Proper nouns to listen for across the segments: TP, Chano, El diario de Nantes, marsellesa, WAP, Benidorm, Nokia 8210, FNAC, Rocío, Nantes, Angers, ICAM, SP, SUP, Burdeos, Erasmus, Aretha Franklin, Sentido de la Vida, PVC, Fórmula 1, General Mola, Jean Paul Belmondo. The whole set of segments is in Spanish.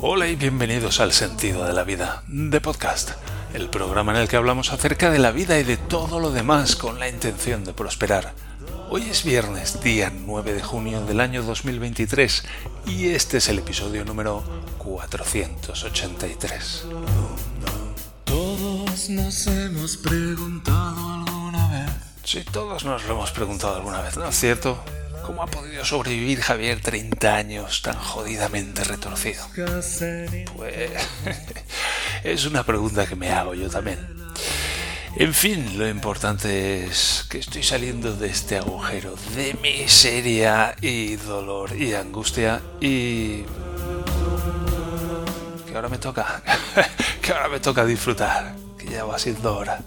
Hola y bienvenidos al Sentido de la Vida, de podcast, el programa en el que hablamos acerca de la vida y de todo lo demás con la intención de prosperar. Hoy es viernes, día 9 de junio del año 2023 y este es el episodio número 483. Todos nos hemos preguntado alguna vez. Sí, todos nos lo hemos preguntado alguna vez, ¿no es cierto? ¿Cómo ha podido sobrevivir Javier 30 años tan jodidamente retorcido? Pues es una pregunta que me hago yo también. En fin, lo importante es que estoy saliendo de este agujero de miseria y dolor y angustia y... que ahora me toca disfrutar, que ya va siendo hora.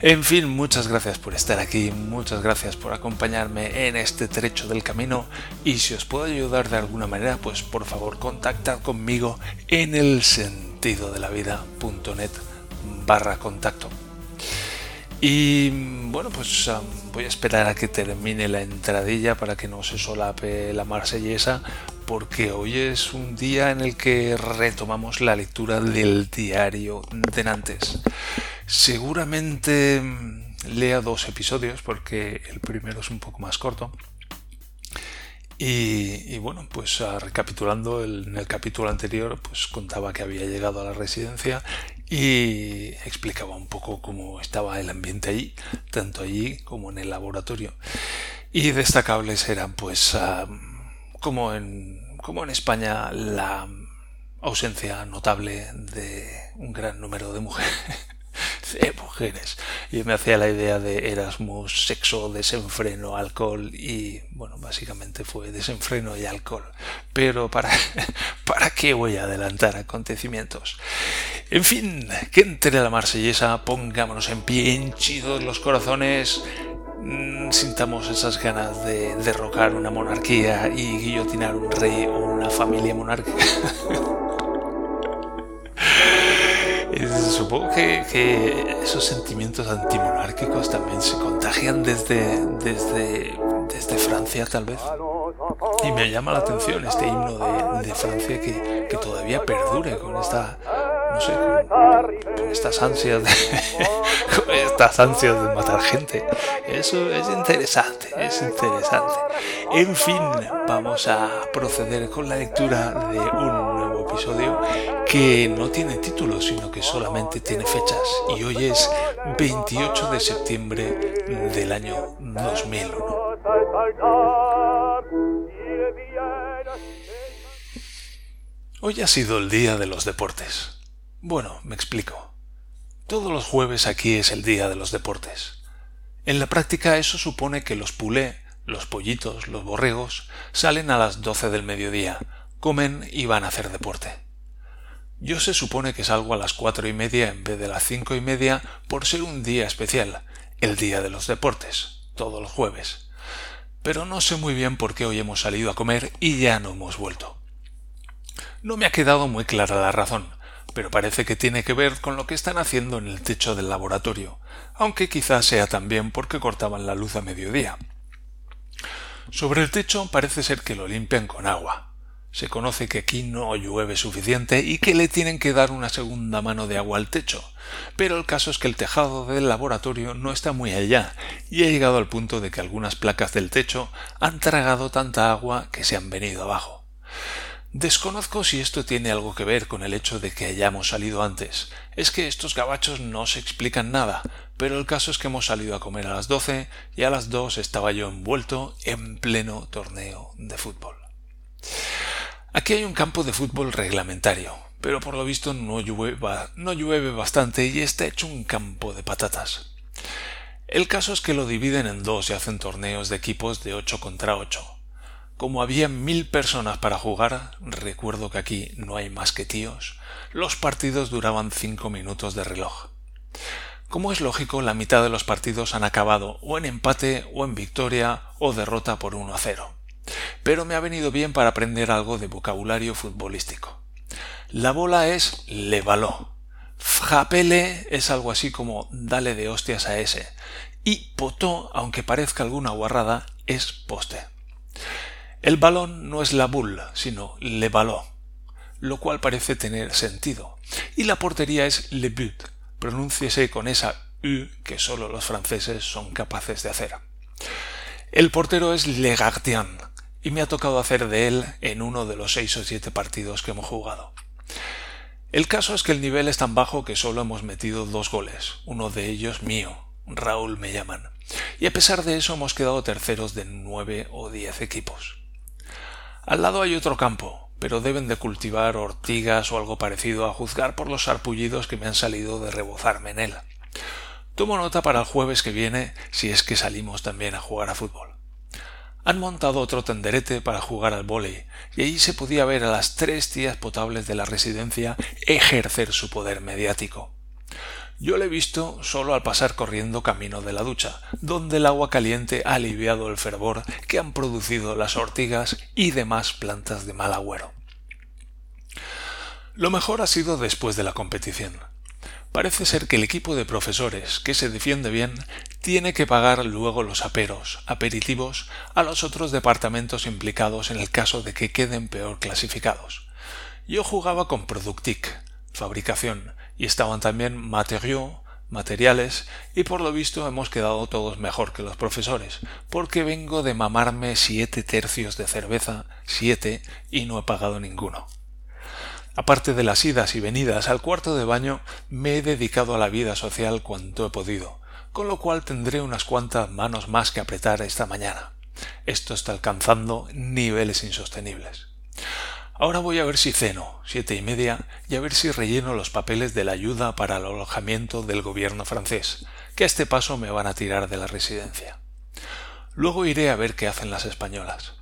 En fin, muchas gracias por estar aquí, muchas gracias por acompañarme en este trecho del camino y si os puedo ayudar de alguna manera, pues por favor contactad conmigo en elsentidodelavida.net/contacto. Y bueno, pues voy a esperar a que termine la entradilla para que no se solape la marsellesa, porque hoy es un día en el que retomamos la lectura del diario de Nantes. Seguramente lea dos episodios porque el primero es un poco más corto. Y bueno, pues recapitulando, en el capítulo anterior pues contaba que había llegado a la residencia y explicaba un poco cómo estaba el ambiente allí, tanto allí como en el laboratorio. Y destacables eran pues como en España la ausencia notable de un gran número de mujeres. Yo me hacía la idea de Erasmus, sexo, desenfreno, alcohol y bueno, básicamente fue desenfreno y alcohol, pero ¿para qué voy a adelantar acontecimientos? En fin, que entre la marsellesa, pongámonos en pie, hinchidos los corazones, sintamos esas ganas de derrocar una monarquía y guillotinar un rey o una familia monárquica. Supongo que esos sentimientos antimonárquicos también se contagian desde Francia, tal vez. Y me llama la atención este himno de Francia que todavía perdure con esta, no sé, con estas ansias de matar gente. Eso es interesante, es interesante. En fin, vamos a proceder con la lectura de un nuevo episodio que no tiene título, sino que solamente tiene fechas. Y hoy es 28 de septiembre del año 2001. Hoy ha sido el día de los deportes. Bueno, me explico. Todos los jueves aquí es el día de los deportes. En la práctica eso supone que los poulets, los pollitos, los borregos, salen a las 12 del mediodía, comen y van a hacer deporte. Yo se supone que salgo a las 4:30 en vez de las 5:30 por ser un día especial, el día de los deportes, todos los jueves. Pero no sé muy bien por qué hoy hemos salido a comer y ya no hemos vuelto. No me ha quedado muy clara la razón, pero parece que tiene que ver con lo que están haciendo en el techo del laboratorio, aunque quizás sea también porque cortaban la luz a mediodía. Sobre el techo parece ser que lo limpian con agua. Se conoce que aquí no llueve suficiente y que le tienen que dar una segunda mano de agua al techo, pero el caso es que el tejado del laboratorio no está muy allá y ha llegado al punto de que algunas placas del techo han tragado tanta agua que se han venido abajo. Desconozco si esto tiene algo que ver con el hecho de que hayamos salido antes. Es que estos gabachos no se explican nada, pero el caso es que hemos salido a comer a las 12 y a las 2 estaba yo envuelto en pleno torneo de fútbol. Aquí hay un campo de fútbol reglamentario, pero por lo visto no llueve bastante y está hecho un campo de patatas. El caso es que lo dividen en dos y hacen torneos de equipos de 8 contra 8. Como había 1000 personas para jugar, recuerdo que aquí no hay más que tíos, los partidos duraban 5 minutos de reloj. Como es lógico, la mitad de los partidos han acabado o en empate o en victoria o derrota por 1-0. Pero me ha venido bien para aprender algo de vocabulario futbolístico. La bola es le baló. Frappele es algo así como dale de hostias a ese. Y potó, aunque parezca alguna guarrada, es poste. El balón no es la boule, sino le baló. lo cual parece tener sentido. Y la portería es le but, pronúnciese con esa U que solo los franceses son capaces de hacer. El portero es le gardien, y me ha tocado hacer de él en uno de los 6 o 7 partidos que hemos jugado. El caso es que el nivel es tan bajo que solo hemos metido 2 goles, uno de ellos mío, Raúl me llaman, y a pesar de eso hemos quedado terceros de 9 o 10 equipos. Al lado hay otro campo, pero deben de cultivar ortigas o algo parecido a juzgar por los sarpullidos que me han salido de rebozarme en él. Tomo nota para el jueves que viene si es que salimos también a jugar a fútbol. Han montado otro tenderete para jugar al vóley y allí se podía ver a las 3 tías potables de la residencia ejercer su poder mediático. Yo lo he visto solo al pasar corriendo camino de la ducha, donde el agua caliente ha aliviado el fervor que han producido las ortigas y demás plantas de mal agüero. Lo mejor ha sido después de la competición. Parece ser que el equipo de profesores, que se defiende bien, tiene que pagar luego los aperitivos, a los otros departamentos implicados en el caso de que queden peor clasificados. Yo jugaba con Productic, fabricación, y estaban también materiales, y por lo visto hemos quedado todos mejor que los profesores, porque vengo de mamarme 7 tercios de cerveza, 7, y no he pagado ninguno. Aparte de las idas y venidas al cuarto de baño, me he dedicado a la vida social cuanto he podido, con lo cual tendré unas cuantas manos más que apretar esta mañana. Esto está alcanzando niveles insostenibles. Ahora voy a ver si ceno, 7:30, y a ver si relleno los papeles de la ayuda para el alojamiento del gobierno francés, que a este paso me van a tirar de la residencia. Luego iré a ver qué hacen las españolas.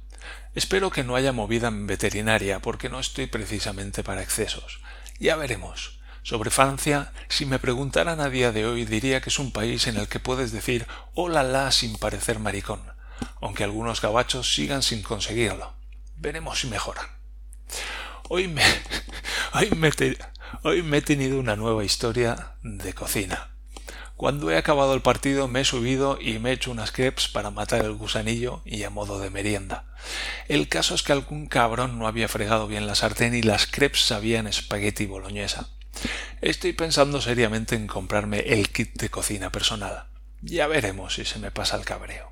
Espero que no haya movida en veterinaria porque no estoy precisamente para excesos. Ya veremos. Sobre Francia, si me preguntaran a día de hoy diría que es un país en el que puedes decir hola la sin parecer maricón, aunque algunos gabachos sigan sin conseguirlo. Veremos si mejoran. Hoy me he tenido una nueva historia de cocina. Cuando he acabado el partido me he subido y me he hecho unas crepes para matar el gusanillo y a modo de merienda. El caso es que algún cabrón no había fregado bien la sartén y las crepes sabían espagueti boloñesa. Estoy pensando seriamente en comprarme el kit de cocina personal. Ya veremos si se me pasa el cabreo.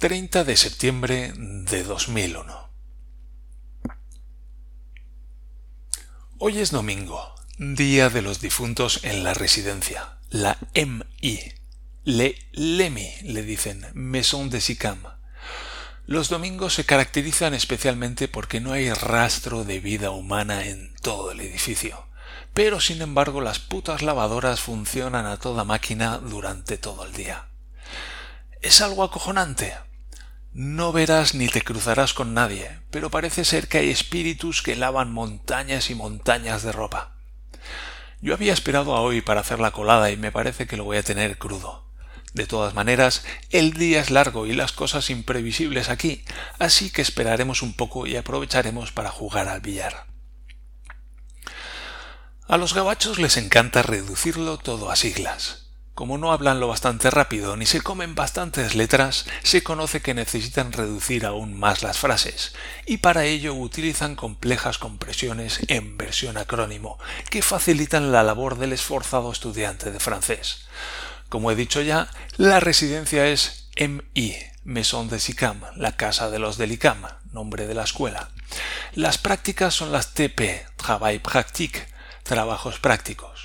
...30 de septiembre de 2001... Hoy es domingo, día de los difuntos en la residencia, la MI, LEMI le dicen, Maison des ICAM. Los domingos se caracterizan especialmente porque no hay rastro de vida humana en todo el edificio, pero sin embargo las putas lavadoras funcionan a toda máquina durante todo el día. Es algo acojonante. No verás ni te cruzarás con nadie, pero parece ser que hay espíritus que lavan montañas y montañas de ropa. Yo había esperado a hoy para hacer la colada y me parece que lo voy a tener crudo. De todas maneras, el día es largo y las cosas imprevisibles aquí, así que esperaremos un poco y aprovecharemos para jugar al billar. A los gabachos les encanta reducirlo todo a siglas. Como no hablan lo bastante rápido ni se comen bastantes letras, se conoce que necesitan reducir aún más las frases, y para ello utilizan complejas compresiones en versión acrónimo, que facilitan la labor del esforzado estudiante de francés. Como he dicho ya, la residencia es MI, Maison des ICAM, la casa de los del ICAM, nombre de la escuela. Las prácticas son las TP, Travail Pratique, trabajos prácticos.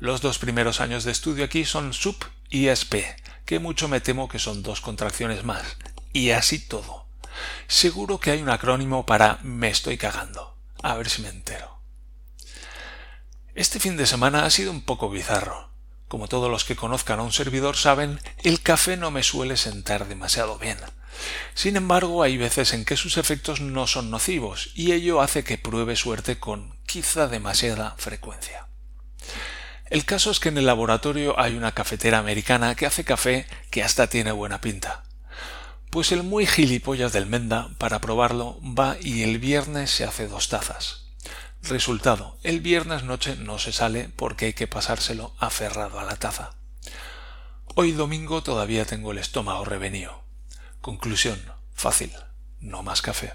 Los 2 primeros años de estudio aquí son SUP y SP, que mucho me temo que son 2 contracciones más, y así todo. Seguro que hay un acrónimo para me estoy cagando, a ver si me entero. Este fin de semana ha sido un poco bizarro. Como todos los que conozcan a un servidor saben, el café no me suele sentar demasiado bien. Sin embargo, hay veces en que sus efectos no son nocivos, y ello hace que pruebe suerte con quizá demasiada frecuencia. El caso es que en el laboratorio hay una cafetera americana que hace café que hasta tiene buena pinta. Pues el muy gilipollas del Menda, para probarlo, va y el viernes se hace 2 tazas. Resultado, el viernes noche no se sale porque hay que pasárselo aferrado a la taza. Hoy domingo todavía tengo el estómago revenido. Conclusión, fácil. no más café.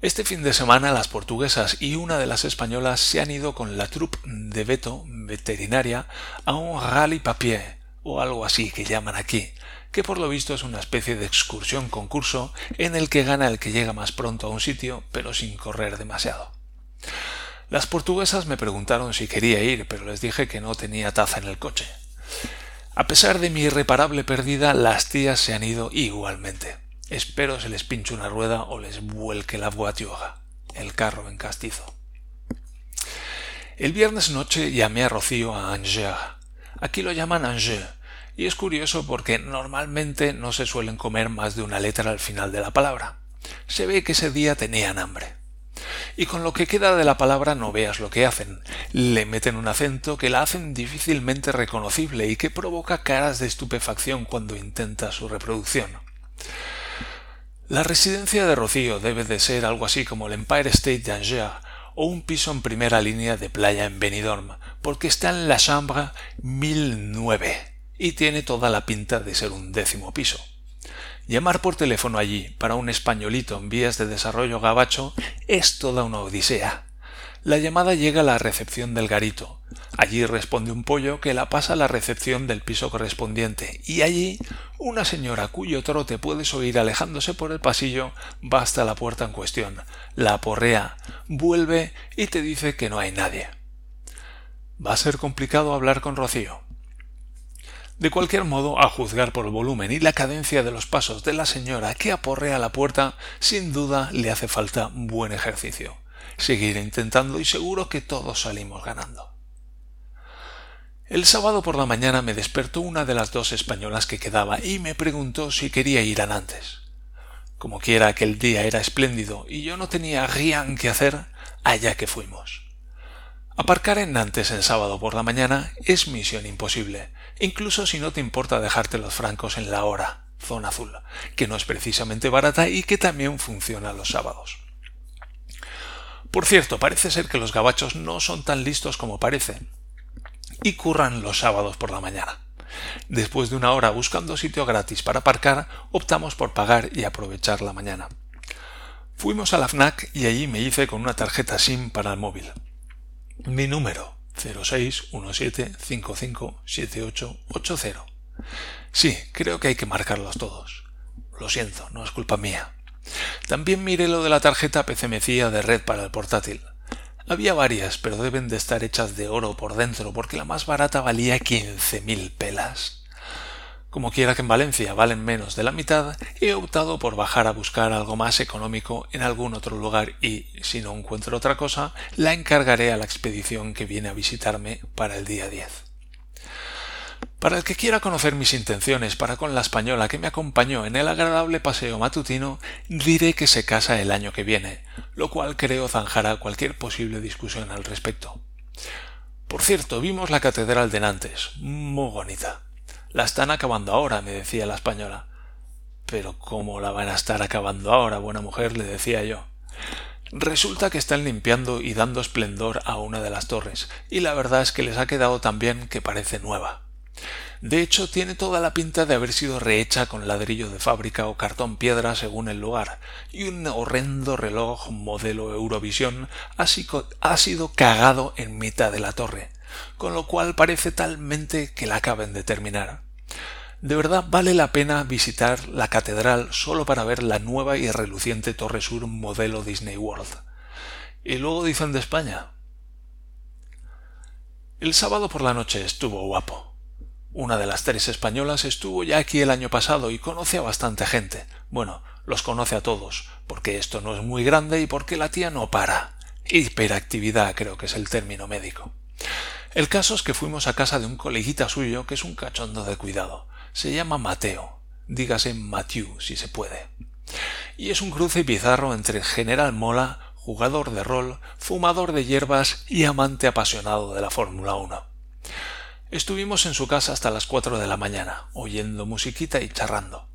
Este fin de semana las portuguesas y una de las españolas se han ido con la troupe de Beto, veterinaria, a un rally papier, o algo así que llaman aquí, que por lo visto es una especie de excursión concurso en el que gana el que llega más pronto a un sitio, pero sin correr demasiado. Las portuguesas me preguntaron si quería ir, pero les dije que no tenía taza en el coche. A pesar de mi irreparable pérdida, las tías se han ido igualmente. Espero se les pinche una rueda o les vuelque la boatioga, el carro en castizo. El viernes noche llamé a Rocío a Angers. Aquí lo llaman Angers, y es curioso porque normalmente no se suelen comer más de una letra al final de la palabra. Se ve que ese día tenían hambre. Y con lo que queda de la palabra no veas lo que hacen. Le meten un acento que la hacen difícilmente reconocible y que provoca caras de estupefacción cuando intenta su reproducción. La residencia de Rocío debe de ser algo así como el Empire State de Angers o un piso en primera línea de playa en Benidorm, porque está en la chambre 1009 y tiene toda la pinta de ser un 10º piso. Llamar por teléfono allí para un españolito en vías de desarrollo gabacho es toda una odisea. La llamada llega a la recepción del garito. Allí responde un pollo que la pasa a la recepción del piso correspondiente y allí una señora cuyo trote puedes oír alejándose por el pasillo va hasta la puerta en cuestión, la aporrea, vuelve y te dice que no hay nadie. Va a ser complicado hablar con Rocío. De cualquier modo, a juzgar por el volumen y la cadencia de los pasos de la señora que aporrea la puerta, sin duda le hace falta buen ejercicio. Seguiré intentando y seguro que todos salimos ganando. El sábado por la mañana me despertó una de las dos españolas que quedaba y me preguntó si quería ir a Nantes. Como quiera, aquel día era espléndido y yo no tenía rien que hacer, allá que fuimos. Aparcar en Nantes el sábado por la mañana es misión imposible, incluso si no te importa dejarte los francos en la hora, zona azul, que no es precisamente barata y que también funciona los sábados. Por cierto, parece ser que los gabachos no son tan listos como parecen y curran los sábados por la mañana. Después de una hora buscando sitio gratis para aparcar, optamos por pagar y aprovechar la mañana. Fuimos a la FNAC y allí me hice con una tarjeta SIM para el móvil. Mi número 0617557880. Sí, creo que hay que marcarlos todos. Lo siento, no es culpa mía. También miré lo de la tarjeta PCMCIA de red para el portátil. Había varias, pero deben de estar hechas de oro por dentro porque la más barata valía 15.000 pelas. Como quiera que en Valencia valen menos de la mitad, he optado por bajar a buscar algo más económico en algún otro lugar y, si no encuentro otra cosa, la encargaré a la expedición que viene a visitarme para el día 10. Para el que quiera conocer mis intenciones para con la española que me acompañó en el agradable paseo matutino, diré que se casa el año que viene, lo cual creo zanjará cualquier posible discusión al respecto. Por cierto, vimos la catedral de Nantes, muy bonita. La están acabando ahora, me decía la española. Pero ¿cómo la van a estar acabando ahora, buena mujer?, le decía yo. Resulta que están limpiando y dando esplendor a una de las torres, y la verdad es que les ha quedado tan bien que parece nueva. De hecho, tiene toda la pinta de haber sido rehecha con ladrillo de fábrica o cartón piedra según el lugar, y un horrendo reloj modelo Eurovisión ha sido cagado en mitad de la torre, con lo cual parece talmente que la acaben de terminar. De verdad vale la pena visitar la catedral solo para ver la nueva y reluciente Torre Sur modelo Disney World. Y luego dicen de España. El sábado por la noche estuvo guapo. Una de las tres españolas estuvo ya aquí el año pasado y conoce a bastante gente. Bueno, los conoce a todos, porque esto no es muy grande y porque la tía no para. Hiperactividad creo que es el término médico. El caso es que fuimos a casa de un coleguita suyo que es un cachondo de cuidado. Se llama Mateo, dígase Mathieu si se puede. Y es un cruce bizarro entre General Mola, jugador de rol, fumador de hierbas y amante apasionado de la Fórmula 1. Estuvimos en su casa hasta las 4 de la mañana, oyendo musiquita y charrando.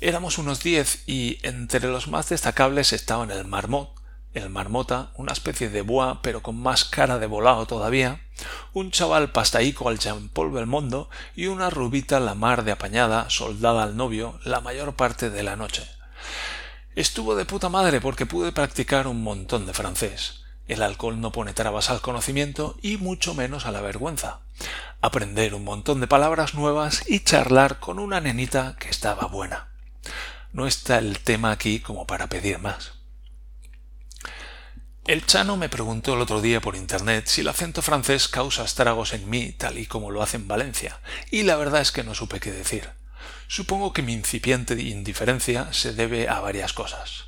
Éramos unos 10 y entre los más destacables estaban el marmota, una especie de boa pero con más cara de volado todavía, un chaval pastaico al Jean Paul Belmondo y una rubita la mar de apañada soldada al novio la mayor parte de la noche. Estuvo de puta madre porque pude practicar un montón de francés. El alcohol no pone trabas al conocimiento y mucho menos a la vergüenza. Aprender un montón de palabras nuevas y charlar con una nenita que estaba buena. No está el tema aquí como para pedir más. El Chano me preguntó el otro día por internet si el acento francés causa estragos en mí tal y como lo hace en Valencia, y la verdad es que no supe qué decir. Supongo que mi incipiente indiferencia se debe a varias cosas.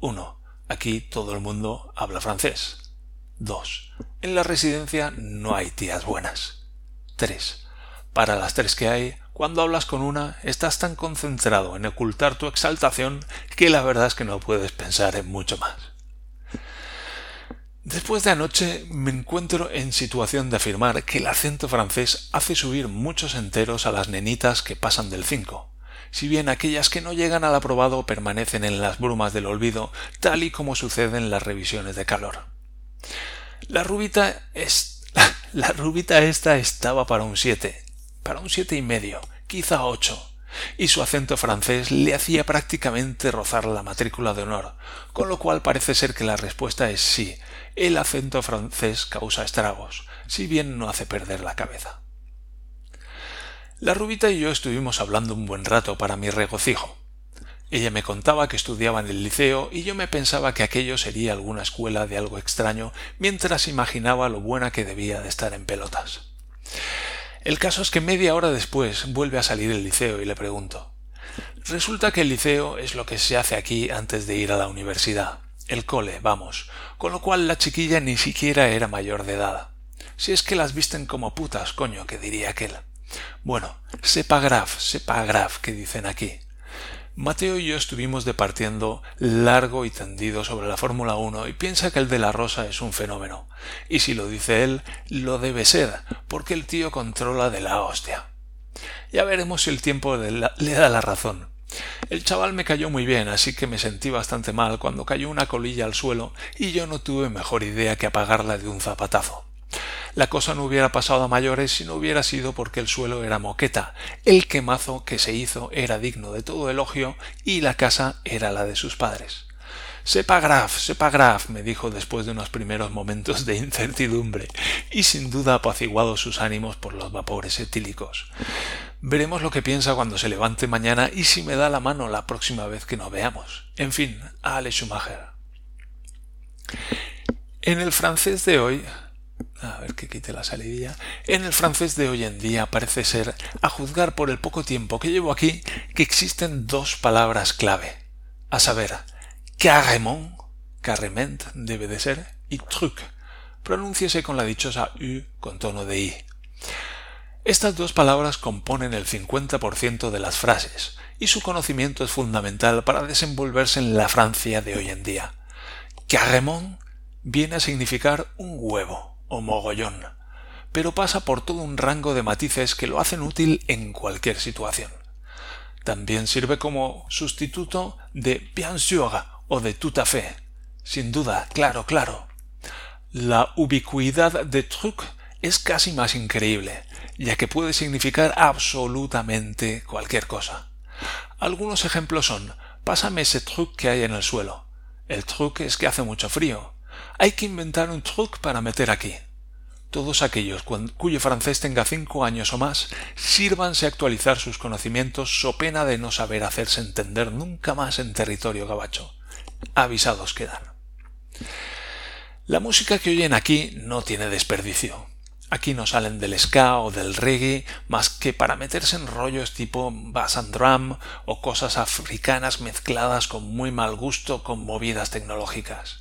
1. Aquí todo el mundo habla francés. 2. En la residencia no hay tías buenas. 3. Para las tres que hay, cuando hablas con una, estás tan concentrado en ocultar tu exaltación que la verdad es que no puedes pensar en mucho más. Después de anoche me encuentro en situación de afirmar que el acento francés hace subir muchos enteros a las nenitas que pasan del 5, si bien aquellas que no llegan al aprobado permanecen en las brumas del olvido, tal y como sucede en las revisiones de calor. La rubita esta estaba para un 7, para un 7,5, quizá 8, y su acento francés le hacía prácticamente rozar la matrícula de honor, con lo cual parece ser que la respuesta es sí, el acento francés causa estragos, si bien no hace perder la cabeza. La rubita y yo estuvimos hablando un buen rato para mi regocijo. Ella me contaba que estudiaba en el liceo y yo me pensaba que aquello sería alguna escuela de algo extraño mientras imaginaba lo buena que debía de estar en pelotas. El caso es que media hora después vuelve a salir el liceo y le pregunto. Resulta que el liceo es lo que se hace aquí antes de ir a la universidad. El cole, vamos. Con lo cual la chiquilla ni siquiera era mayor de edad. Si es que las visten como putas, coño, que diría aquel. Bueno, sepa graf, que dicen aquí. Mateo y yo estuvimos departiendo largo y tendido sobre la Fórmula 1 y piensa que el de la rosa es un fenómeno. Y si lo dice él, lo debe ser, porque el tío controla de la hostia. Ya veremos si el tiempo le da la razón. El chaval me cayó muy bien, así que me sentí bastante mal cuando cayó una colilla al suelo y yo no tuve mejor idea que apagarla de un zapatazo. La cosa no hubiera pasado a mayores si no hubiera sido porque el suelo era moqueta, el quemazo que se hizo era digno de todo elogio y la casa era la de sus padres. Sepa graf, me dijo después de unos primeros momentos de incertidumbre y sin duda apaciguado sus ánimos por los vapores etílicos. Veremos lo que piensa cuando se levante mañana y si me da la mano la próxima vez que nos veamos. En fin, ale Schumacher. En el francés de hoy en día parece ser, a juzgar por el poco tiempo que llevo aquí, que existen dos palabras clave, a saber, carrément debe de ser, y truc, pronúnciese con la dichosa U con tono de I. Estas dos palabras componen el 50% de las frases, y su conocimiento es fundamental para desenvolverse en la Francia de hoy en día. Carrément viene a significar un huevo o mogollón, pero pasa por todo un rango de matices que lo hacen útil en cualquier situación. También sirve como sustituto de bien sûr o de tout à fait, sin duda, claro. La ubicuidad de truc es casi más increíble, ya que puede significar absolutamente cualquier cosa. Algunos ejemplos son, pásame ese truc que hay en el suelo. El truc es que hace mucho frío. Hay que inventar un truc para meter aquí. Todos aquellos cuyo francés tenga 5 años o más, sírvanse a actualizar sus conocimientos so pena de no saber hacerse entender nunca más en territorio gabacho. Avisados quedan. La música que oyen aquí no tiene desperdicio. Aquí no salen del ska o del reggae más que para meterse en rollos tipo bass and drum o cosas africanas mezcladas con muy mal gusto con movidas tecnológicas.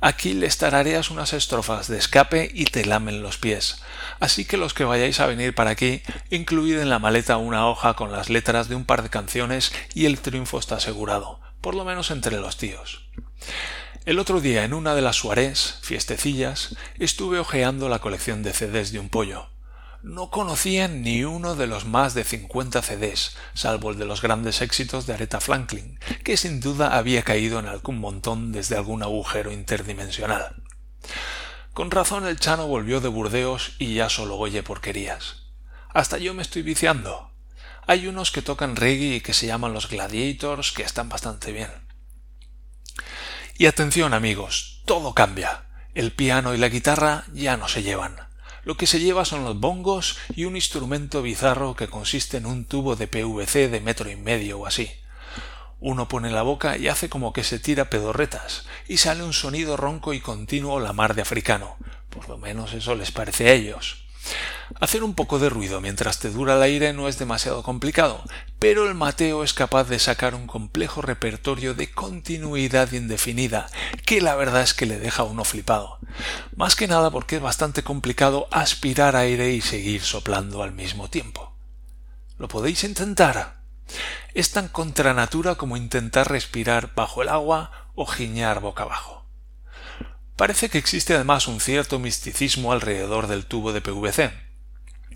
Aquí les tarareas unas estrofas de escape y te lamen los pies, así que los que vayáis a venir para aquí, incluid en la maleta una hoja con las letras de un par de canciones y el triunfo está asegurado, por lo menos entre los tíos. El otro día en una de las soirées, fiestecillas, estuve hojeando la colección de CDs de un pollo. No conocía ni uno de los más de 50 CDs, salvo el de los grandes éxitos de Aretha Franklin, que sin duda había caído en algún montón desde algún agujero interdimensional. Con razón el Chano volvió de Burdeos y ya solo oye porquerías. Hasta yo me estoy viciando. Hay unos que tocan reggae y que se llaman los Gladiators, que están bastante bien. Y atención amigos, todo cambia. El piano y la guitarra ya no se llevan. Lo que se lleva son los bongos y un instrumento bizarro que consiste en un tubo de PVC de 1,5 metros o así. Uno pone la boca y hace como que se tira pedorretas y sale un sonido ronco y continuo la mar de africano. Por lo menos eso les parece a ellos. Hacer un poco de ruido mientras te dura el aire no es demasiado complicado, pero el Mateo es capaz de sacar un complejo repertorio de continuidad indefinida, que la verdad es que le deja a uno flipado. Más que nada porque es bastante complicado aspirar aire y seguir soplando al mismo tiempo. ¿Lo podéis intentar? Es tan contra natura como intentar respirar bajo el agua o giñar boca abajo. Parece que existe además un cierto misticismo alrededor del tubo de PVC,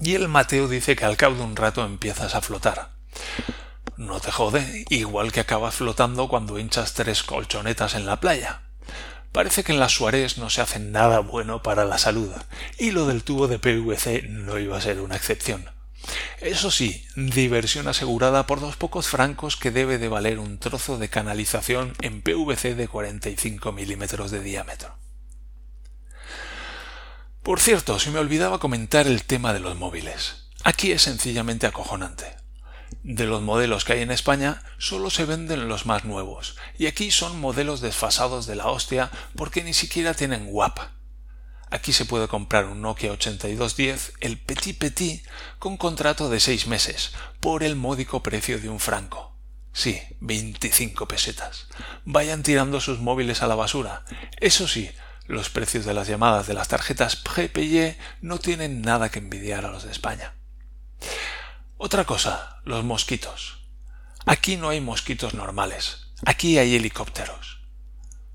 y el Mateo dice que al cabo de un rato empiezas a flotar. No te jode, igual que acabas flotando cuando hinchas 3 colchonetas en la playa. Parece que en las Suárez no se hace nada bueno para la salud, y lo del tubo de PVC no iba a ser una excepción. Eso sí, diversión asegurada por los pocos francos que debe de valer un trozo de canalización en PVC de 45 milímetros de diámetro. Por cierto, se me olvidaba comentar el tema de los móviles. Aquí es sencillamente acojonante. De los modelos que hay en España, solo se venden los más nuevos, y aquí son modelos desfasados de la hostia porque ni siquiera tienen WAP. Aquí se puede comprar un Nokia 8210, el Petit Petit, con contrato de 6 meses, por el módico precio de 1 franco. Sí, 25 pesetas. Vayan tirando sus móviles a la basura. Eso sí, los precios de las llamadas de las tarjetas prépayé no tienen nada que envidiar a los de España. Otra cosa, los mosquitos. Aquí no hay mosquitos normales, aquí hay helicópteros.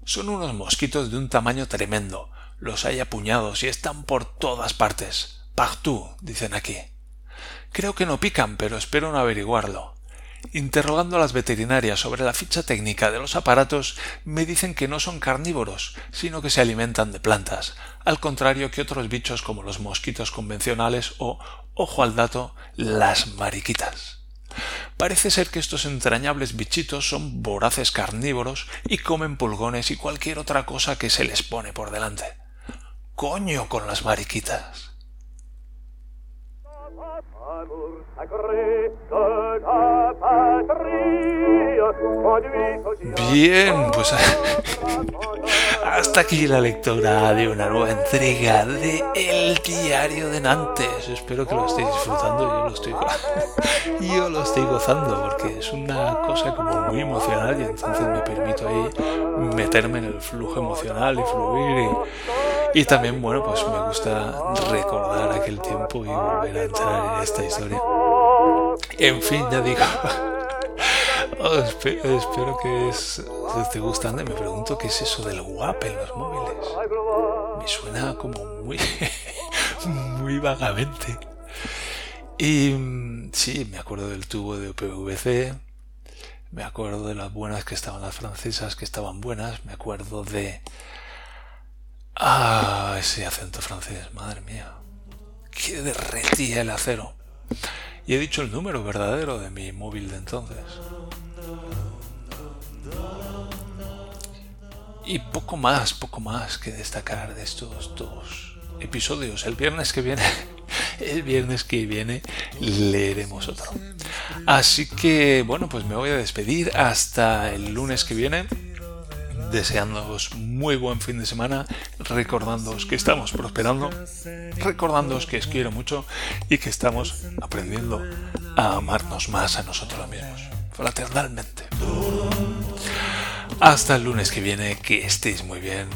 Son unos mosquitos de un tamaño tremendo, los hay a puñados y están por todas partes. Partout, dicen aquí. Creo que no pican, pero espero no averiguarlo. Interrogando a las veterinarias sobre la ficha técnica de los aparatos, me dicen que no son carnívoros, sino que se alimentan de plantas, al contrario que otros bichos como los mosquitos convencionales o, ojo al dato, las mariquitas. Parece ser que estos entrañables bichitos son voraces carnívoros y comen pulgones y cualquier otra cosa que se les pone por delante. ¡Coño con las mariquitas! Bien, pues hasta aquí la lectura de una nueva entrega de El diario de Nantes. Espero que lo estéis disfrutando, yo lo estoy gozando porque es una cosa como muy emocional y entonces me permito ahí meterme en el flujo emocional y fluir y también, bueno, pues me gusta recordar aquel tiempo y volver a entrar en esta historia. En fin, ya digo, espero que te esté gustando y me pregunto qué es eso del WAP en los móviles. Me suena como muy vagamente. Y sí, me acuerdo del tubo de PVC, me acuerdo de las buenas que estaban las francesas, que estaban buenas, me acuerdo de... ¡Ah! Ese acento francés, madre mía. ¡Qué derretía el acero! Y he dicho el número verdadero de mi móvil de entonces. Y poco más que destacar de estos 2 episodios. El viernes que viene leeremos otro. Así que, bueno, pues me voy a despedir hasta el lunes que viene. Deseándoos muy buen fin de semana, recordándoos que estamos prosperando, recordándoos que os quiero mucho y que estamos aprendiendo a amarnos más a nosotros mismos, fraternalmente. Hasta el lunes que viene, que estéis muy bien.